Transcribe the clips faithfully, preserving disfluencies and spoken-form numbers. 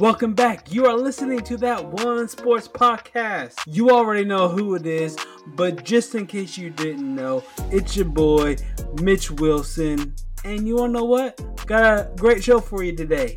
Welcome back. You are listening to That One Sports Podcast. You already know who it is, but just in case you didn't know, it's your boy, Mitch Wilson. And you wanna know what? Got a great show for you today.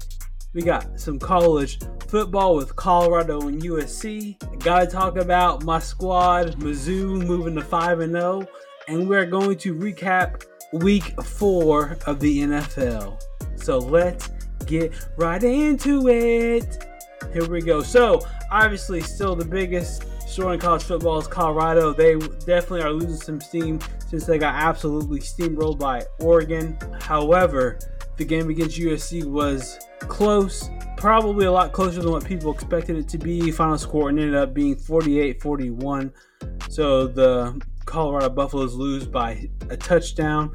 We got some college football with Colorado and U S C. Gotta talk about my squad, Mizzou, moving to five and oh. And we're going to recap week four of the N F L. So let's get right into it. Here we go. So obviously still the biggest story in college football is Colorado. They definitely are losing some steam since they got absolutely steamrolled by Oregon. However, the game against U S C was close, probably a lot closer than what people expected it to be. Final score ended up being forty-eight forty-one. So the Colorado Buffaloes lose by a touchdown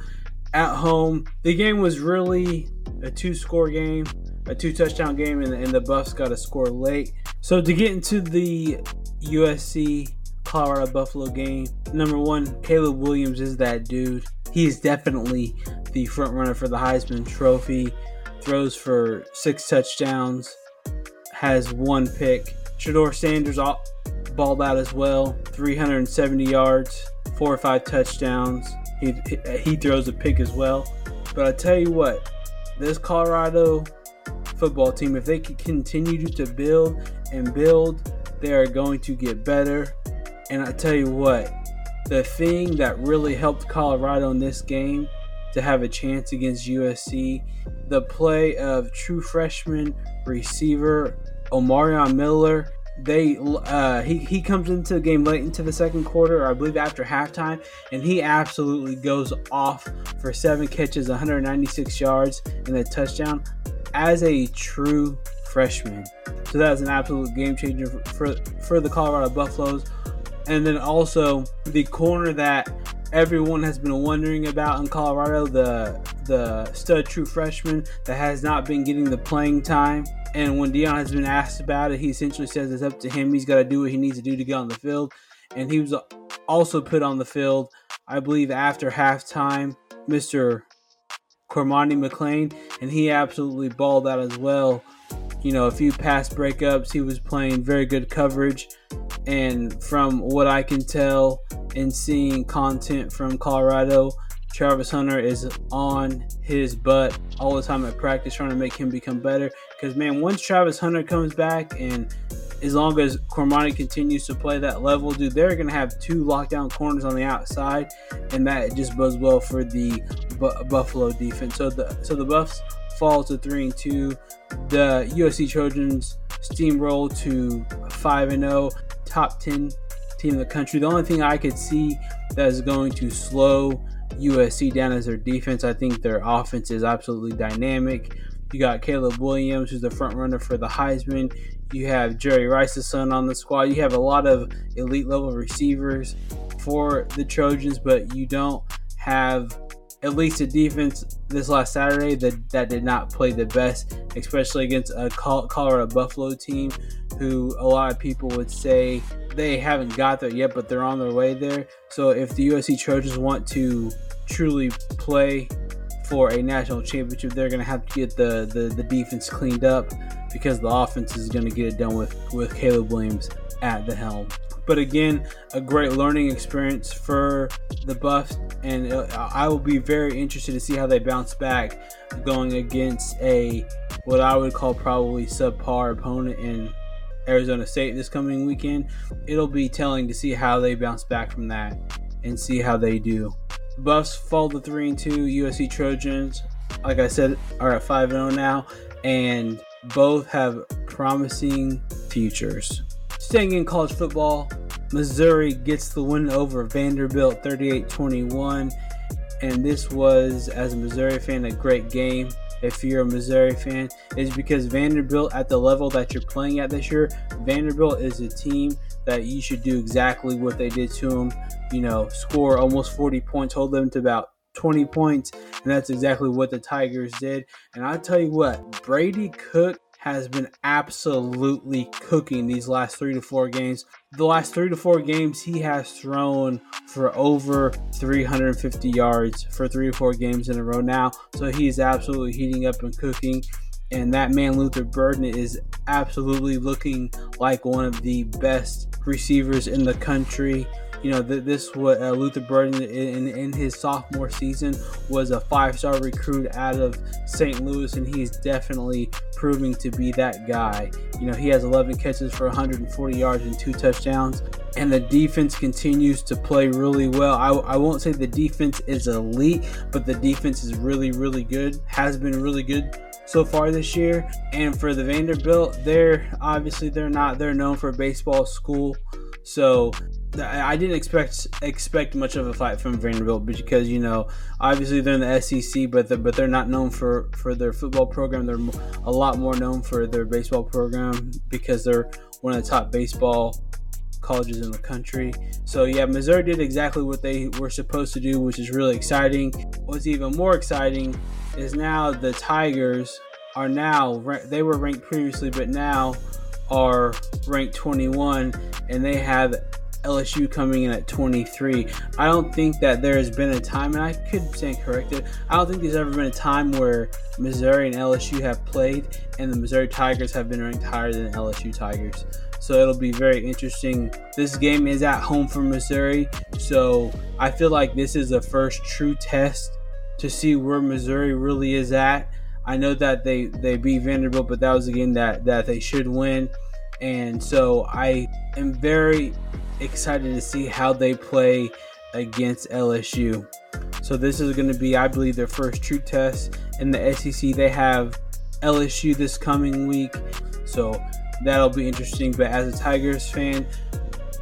at home. The game was really a two-score game, a two-touchdown game, and, and the Buffs got a score late. So to get into the U S C Colorado Buffalo game, number one, Caleb Williams is that dude. He is definitely the front runner for the Heisman Trophy. Throws for six touchdowns, has one pick. Shador Sanders balled out as well, three hundred seventy yards, four or five touchdowns. He he throws a pick as well. But I tell you what, this Colorado football team, if they can continue to build and build, they are going to get better. And I tell you what, the thing that really helped Colorado in this game to have a chance against U S C, the play of true freshman receiver Omarion Miller. They uh, he, he comes into the game late into the second quarter, or I believe after halftime, and he absolutely goes off for seven catches, one hundred ninety-six yards, and a touchdown as a true freshman. So that was an absolute game changer for, for, for the Colorado Buffaloes. And then also the corner that everyone has been wondering about in Colorado, the the stud true freshman that has not been getting the playing time. And when Deion has been asked about it, he essentially says it's up to him. He's got to do what he needs to do to get on the field. And he was also put on the field, I believe, after halftime, Mister Cormani McLean. And he absolutely balled out as well. You know, a few pass breakups. He was playing very good coverage. And from what I can tell and seeing content from Colorado, Travis Hunter is on his butt all the time at practice, trying to make him become better. Because, man, once Travis Hunter comes back, and as long as Cormani continues to play that level, dude, they're going to have two lockdown corners on the outside, and that just bodes well for the Bu- Buffalo defense. So the so the Buffs fall to three and two. The U S C Trojans steamroll to five and zero, top ten team in the country. The only thing I could see that is going to slow U S C down is their defense. I think their offense is absolutely dynamic. You got Caleb Williams, who's the front runner for the Heisman. You have Jerry Rice's son on the squad. You have a lot of elite level receivers for the Trojans, but you don't have at least a defense this last Saturday that, that did not play the best, especially against a Colorado Buffalo team who a lot of people would say they haven't got there yet, but they're on their way there. So if the U S C Trojans want to truly play for a national championship, they're going to have to get the, the, the defense cleaned up, because the offense is going to get it done with, with Caleb Williams at the helm. But again, a great learning experience for the Buffs, and I will be very interested to see how they bounce back going against a what I would call probably subpar opponent in Arizona State this coming weekend. It'll be telling to see how they bounce back from that and see how they do. Buffs fall to three and two. U S C Trojans, like I said, are at five and zero now, and both have promising futures. Staying in college football, Missouri gets the win over Vanderbilt thirty-eight twenty-one, and this was, as a Missouri fan, a great game. If you're a Missouri fan, it's because Vanderbilt, at the level that you're playing at this year, Vanderbilt is a team that you should do exactly what they did to them, you know, score almost forty points, hold them to about twenty points, and that's exactly what the Tigers did. And I tell you what, Brady Cook has been absolutely cooking these last three to four games. The last three to four games, he has thrown for over three hundred fifty yards for three or four games in a row now. So he's absolutely heating up and cooking. And that man, Luther Burden, is absolutely looking like one of the best receivers in the country. You know, th- this was uh, Luther Burden in, in, in his sophomore season was a five-star recruit out of Saint Louis, and he's definitely proving to be that guy. You know, he has eleven catches for one hundred forty yards and two touchdowns, and the defense continues to play really well. I, I won't say the defense is elite, but the defense is really, really good, has been really good so far this year. And for the Vanderbilt, they're obviously they're not, they're known for baseball school. So I didn't expect expect much of a fight from Vanderbilt because, you know, obviously they're in the S E C, but the, but they're not known for, for their football program. They're a lot more known for their baseball program because they're one of the top baseball colleges in the country. So yeah, Missouri did exactly what they were supposed to do, which is really exciting. What's even more exciting is now the Tigers are now, they were ranked previously, but now are ranked twenty-one, and they have L S U coming in at twenty-three. I don't think that there has been a time, and I could stand corrected, I don't think there's ever been a time where Missouri and L S U have played and the Missouri Tigers have been ranked higher than L S U Tigers. So it'll be very interesting. This game is at home for Missouri, so I feel like this is the first true test to see where Missouri really is at. I know that they, they beat Vanderbilt, but that was a game that, that they should win. And so I am very excited to see how they play against L S U. So this is going to be, I believe, their first true test in the S E C. They have L S U this coming week, so that'll be interesting. But as a Tigers fan,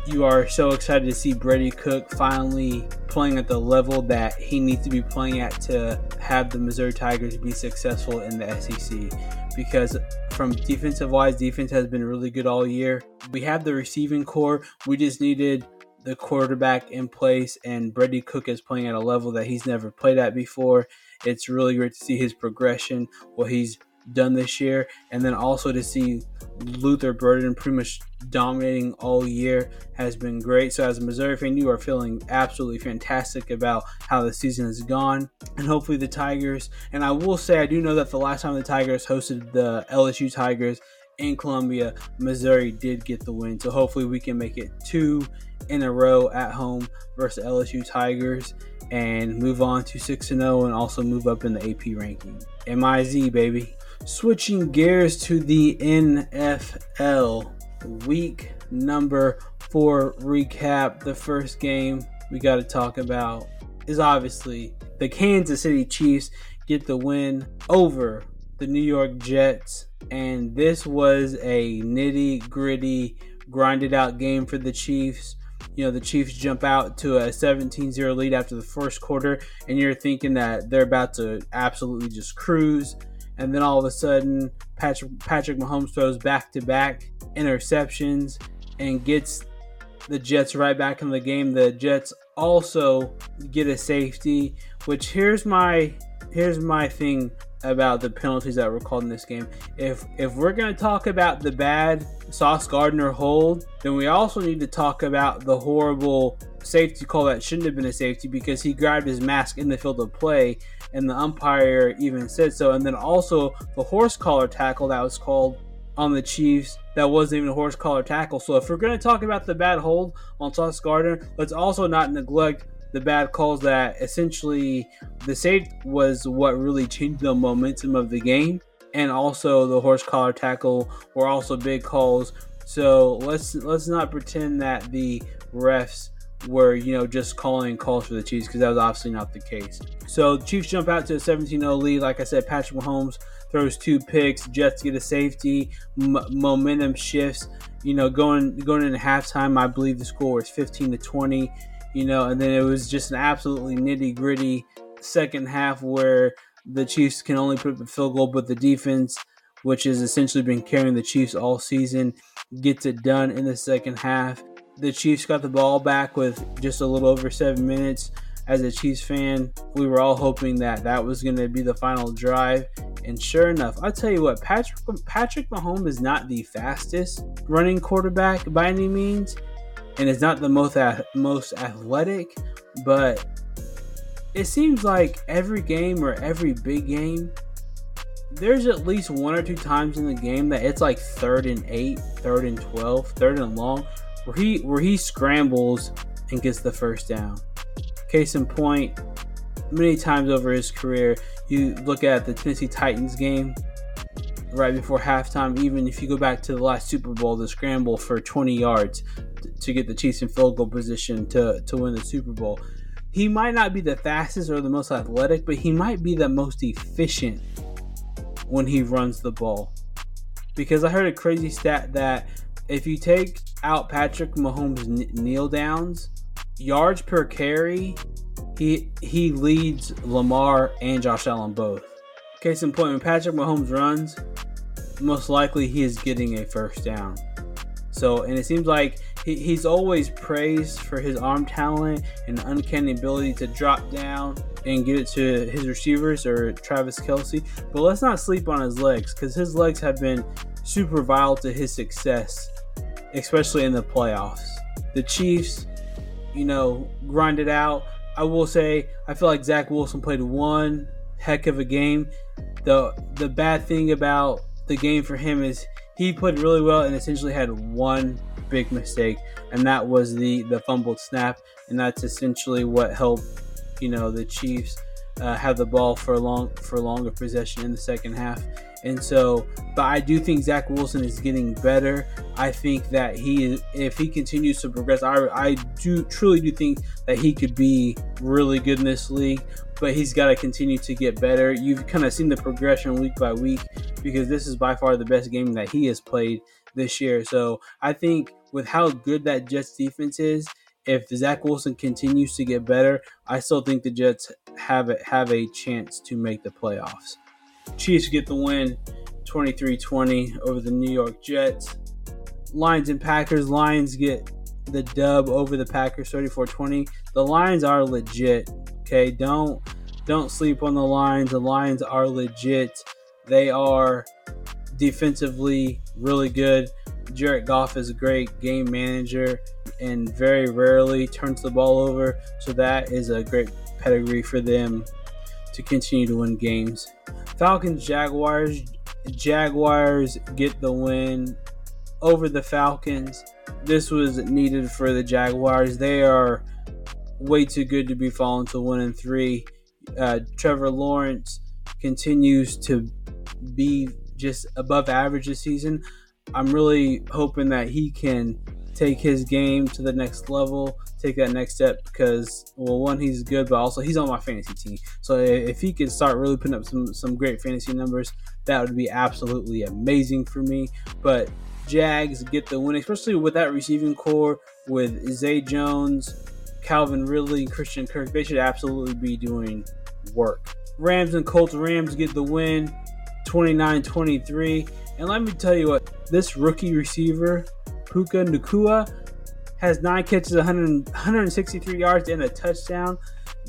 you are so excited to see Brady Cook finally playing at the level that he needs to be playing at to have the Missouri Tigers be successful in the S E C. Because from defensive wise, defense has been really good all year. We have the receiving core. We just needed the quarterback in place, and Brady Cook is playing at a level that he's never played at before. It's really great to see his progression, what he's done this year, and then also to see Luther Burden pretty much dominating all year has been great. So as a Missouri fan, you are feeling absolutely fantastic about how the season has gone, and hopefully the Tigers, and I will say, I do know that the last time the Tigers hosted the L S U Tigers in Columbia, Missouri did get the win. So hopefully we can make it two in a row at home versus L S U Tigers and move on to six and oh and also move up in the A P ranking. M I Z, baby. Switching gears to the N F L week number four recap. The first game we got to talk about is obviously the Kansas City Chiefs get the win over the New York Jets. And this was a nitty gritty, grinded out game for the Chiefs. You know, the Chiefs jump out to a seventeen zero lead after the first quarter, and you're thinking that they're about to absolutely just cruise. And then all of a sudden, Patrick, Patrick Mahomes throws back-to-back interceptions and gets the Jets right back in the game. The Jets also get a safety, which here's my here's my thing about the penalties that were called in this game. If if we're going to talk about the bad Sauce Gardner hold, then we also need to talk about the horrible safety call that shouldn't have been a safety because he grabbed his mask in the field of play, and the umpire even said so. And then also the horse collar tackle that was called on the Chiefs, that wasn't even a horse collar tackle. So if we're going to talk about the bad hold on Sauce Gardner, let's also not neglect the bad calls that essentially the safety was what really changed the momentum of the game. And also the horse collar tackle were also big calls. So let's let's not pretend that the refs were, you know, just calling calls for the Chiefs, because that was obviously not the case. So the Chiefs jump out to a seventeen zero lead. Like I said, Patrick Mahomes throws two picks. Jets get a safety. M- momentum shifts. You know, going going into halftime, I believe the score was fifteen to twenty. You know, and then it was just an absolutely nitty gritty second half where the Chiefs can only put up a field goal, but the defense, which has essentially been carrying the Chiefs all season, gets it done in the second half. The Chiefs got the ball back with just a little over seven minutes. As a Chiefs fan, we were all hoping that that was going to be the final drive. And sure enough, I'll tell you what, Patrick, Patrick Mahomes is not the fastest running quarterback by any means, and it's not the most most athletic, but it seems like every game or every big game, there's at least one or two times in the game that it's like third and eight, third and twelve, third and long, where he where he scrambles and gets the first down. Case in point, many times over his career, you look at the Tennessee Titans game right before halftime. Even if you go back to the last Super Bowl, the scramble for twenty yards to get the Chiefs in field goal position to, to win the Super Bowl. He might not be the fastest or the most athletic, but he might be the most efficient when he runs the ball. Because I heard a crazy stat that if you take out Patrick Mahomes' kneel downs, yards per carry, he he leads Lamar and Josh Allen both. Case in point, when Patrick Mahomes runs, most likely he is getting a first down. So, and it seems like he, he's always praised for his arm talent and uncanny ability to drop down and get it to his receivers or Travis Kelce. But let's not sleep on his legs, because his legs have been super vital to his success, especially in the playoffs. The Chiefs, you know, grind it out. I will say, I feel like Zach Wilson played one heck of a game. The the bad thing about the game for him is he played really well and essentially had one big mistake, and that was the, the fumbled snap, and that's essentially what helped, you know, the Chiefs uh, have the ball for a long for longer possession in the second half. And so, but I do think Zach Wilson is getting better. I think that he, if he continues to progress, I, I do truly do think that he could be really good in this league, but he's got to continue to get better. You've kind of seen the progression week by week, because this is by far the best game that he has played this year. So I think with how good that Jets defense is, if Zach Wilson continues to get better, I still think the Jets have a, have a chance to make the playoffs. Chiefs get the win twenty-three twenty over the New York Jets. Lions and Packers. Lions get the dub over the Packers thirty-four twenty. The Lions are legit. Okay, don't don't sleep on the Lions. The Lions are legit. They are defensively really good. Jared Goff is a great game manager and very rarely turns the ball over. So that is a great pedigree for them to continue to win games. Falcons, Jaguars. Jaguars get the win over the Falcons. This was needed for the Jaguars. They are way too good to be falling to one and three. Uh, Trevor Lawrence continues to be just above average this season. I'm really hoping that he can take his game to the next level, take that next step, because, well, one, he's good, but also he's on my fantasy team. So if he can start really putting up some, some great fantasy numbers, that would be absolutely amazing for me. But Jags get the win, especially with that receiving core with Zay Jones, Calvin Ridley, and Christian Kirk. They should absolutely be doing work. Rams and Colts. Rams get the win twenty-nine twenty-three. And let me tell you what, this rookie receiver, Puka Nacua, has nine catches, one hundred sixty-three yards, and a touchdown.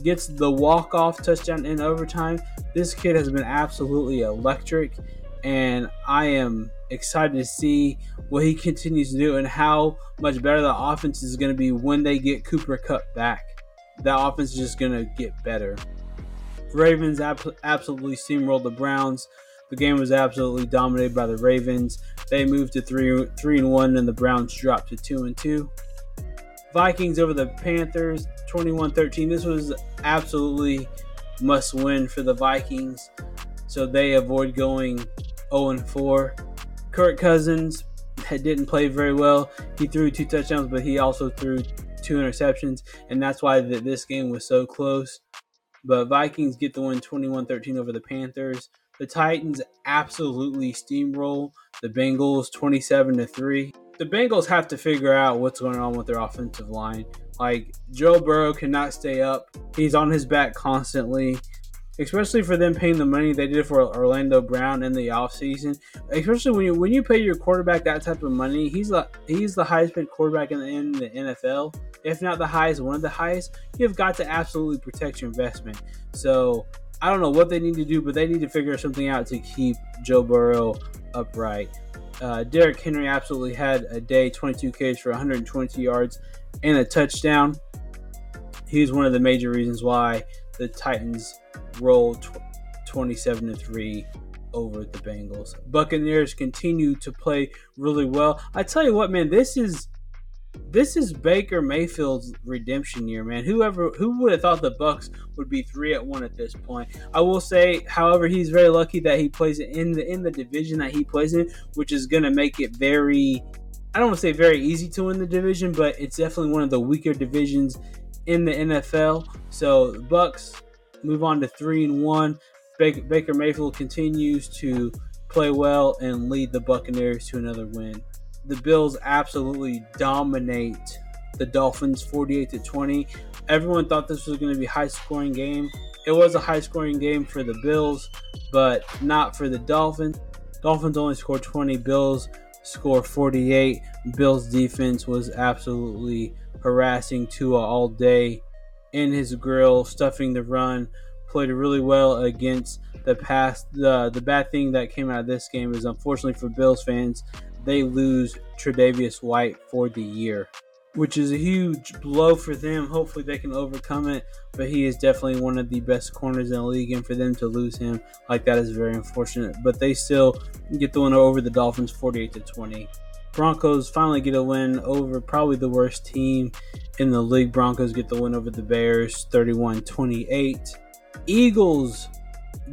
Gets the walk-off touchdown in overtime. This kid has been absolutely electric, and I am excited to see what he continues to do and how much better the offense is going to be when they get Cooper Kupp back. That offense is just going to get better. Ravens absolutely steamrolled the Browns. The game was absolutely dominated by the Ravens. They moved to three, three and one, and the Browns dropped to two and two. Vikings over the Panthers, twenty-one thirteen. This was absolutely must win for the Vikings, so they avoid going oh and four. Kirk Cousins didn't play very well. He threw two touchdowns, but he also threw two interceptions, and that's why the, this game was so close. But Vikings get the win twenty-one thirteen over the Panthers. The Titans absolutely steamroll the Bengals twenty-seven to three. The Bengals have to figure out what's going on with their offensive line. Like, Joe Burrow cannot stay up. He's on his back constantly, especially for them paying the money they did for Orlando Brown in the offseason. Especially when you when you pay your quarterback that type of money, he's the, he's the highest paid quarterback in the, in the N F L. If not the highest, one of the highest. You've got to absolutely protect your investment. So I don't know what they need to do, but they need to figure something out to keep Joe Burrow upright. Uh, Derrick Henry absolutely had a day, twenty-two carries for one hundred twenty yards and a touchdown. He's one of the major reasons why the Titans rolled tw- twenty-seven to three over the Bengals. Buccaneers continue to play really well. I tell you what, man, this is this is Baker Mayfield's redemption year, man. Whoever who would have thought the Bucs would be three at one at this point? I will say, however, he's very lucky that he plays in the in the division that he plays in, which is going to make it very, I don't want to say very easy to win the division, but it's definitely one of the weaker divisions in the N F L. So the Bucs move on to three and one. Baker Mayfield continues to play well and lead the Buccaneers to another win. The Bills absolutely dominate the Dolphins forty-eight to twenty. Everyone thought this was going to be a high-scoring game. It was a high-scoring game for the Bills, but not for the Dolphins. Dolphins only scored twenty. Bills score forty-eight. Bills' defense was absolutely harassing Tua all day in his grill, stuffing the run. Played really well against the pass. The, the bad thing that came out of this game is, unfortunately for Bills fans, they lose Tre'Davious White for the year, which is a huge blow for them. Hopefully they can overcome it, but he is definitely one of the best corners in the league, and for them to lose him like that is very unfortunate. But they still get the win over the Dolphins forty-eight to twenty. Broncos finally get a win over probably the worst team in the league. Broncos get the win over the Bears thirty-one twenty-eight. Eagles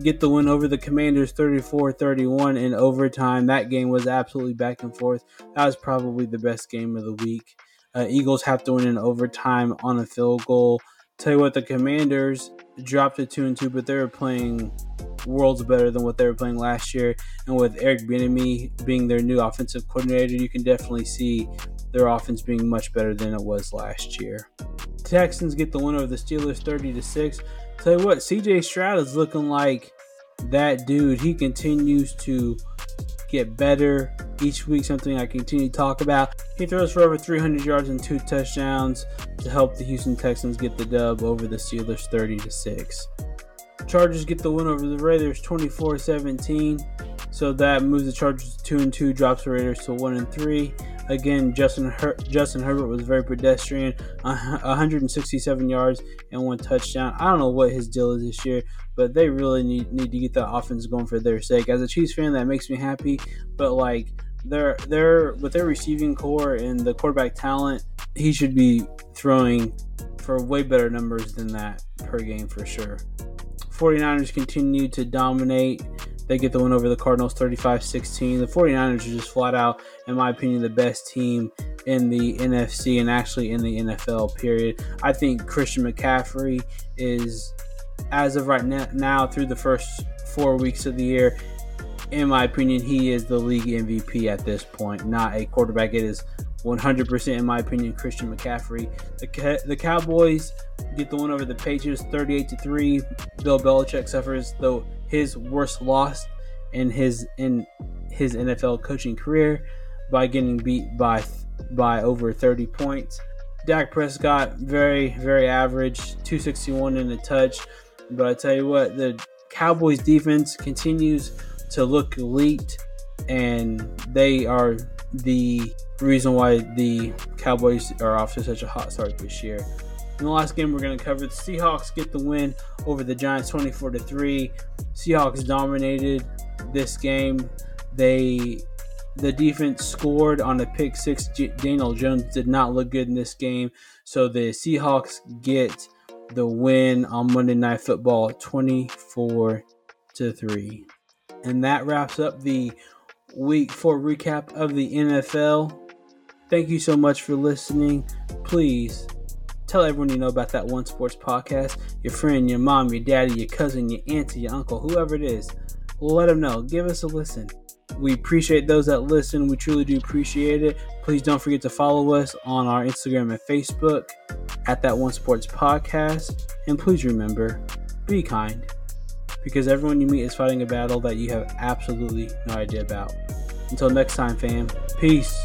get the win over the Commanders thirty-four thirty-one in overtime. That game was absolutely back and forth. That was probably the best game of the week. Uh, Eagles have to win in overtime on a field goal. Tell you what, the Commanders dropped to two and two, but they were playing worlds better than what they were playing last year. And with Eric Bieniemy being their new offensive coordinator, you can definitely see their offense being much better than it was last year. Texans get the win over the Steelers thirty to six. Tell you what, C J Stroud is looking like that dude. He continues to get better each week, something I continue to talk about. He throws for over three hundred yards and two touchdowns to help the Houston Texans get the dub over the Steelers thirty to six. Chargers get the win over the Raiders twenty-four seventeen. So that moves the Chargers to two and two, drops the Raiders to one and three. Again, Justin Her- Justin Herbert was very pedestrian, one hundred sixty-seven yards and one touchdown. I don't know what his deal is this year, but they really need, need to get that offense going for their sake. As a Chiefs fan, that makes me happy, but like they're, they're, with their receiving core and the quarterback talent, he should be throwing for way better numbers than that per game for sure. 49ers continue to dominate. They get the win over the Cardinals thirty-five sixteen. The 49ers are just flat out, in my opinion, the best team in the N F C and actually in the N F L, period. I think Christian McCaffrey is, as of right now, through the first four weeks of the year, in my opinion, he is the league M V P at this point, not a quarterback. It is one hundred percent, in my opinion, Christian McCaffrey. The, the Cowboys get the win over the Patriots thirty-eight to three. Bill Belichick suffers, though, his worst loss in his in his N F L coaching career by getting beat by by over thirty points. Dak Prescott, very, very average, two sixty-one in a touch. But I tell you what, the Cowboys defense continues to look elite, and they are the reason why the Cowboys are off to such a hot start this year. In the last game we're going to cover, the Seahawks get the win over the Giants twenty-four to three. Seahawks dominated this game. They, the defense scored on a pick six. G- Daniel Jones did not look good in this game. So the Seahawks get the win on Monday Night Football twenty-four to three. And that wraps up the week four recap of the N F L. Thank you so much for listening. Please tell everyone you know about That One Sports Podcast. Your friend, your mom, your daddy, your cousin, your auntie, your uncle, whoever it is. Let them know. Give us a listen. We appreciate those that listen. We truly do appreciate it. Please don't forget to follow us on our Instagram and Facebook at That One Sports Podcast. And please remember, be kind, because everyone you meet is fighting a battle that you have absolutely no idea about. Until next time, fam. Peace.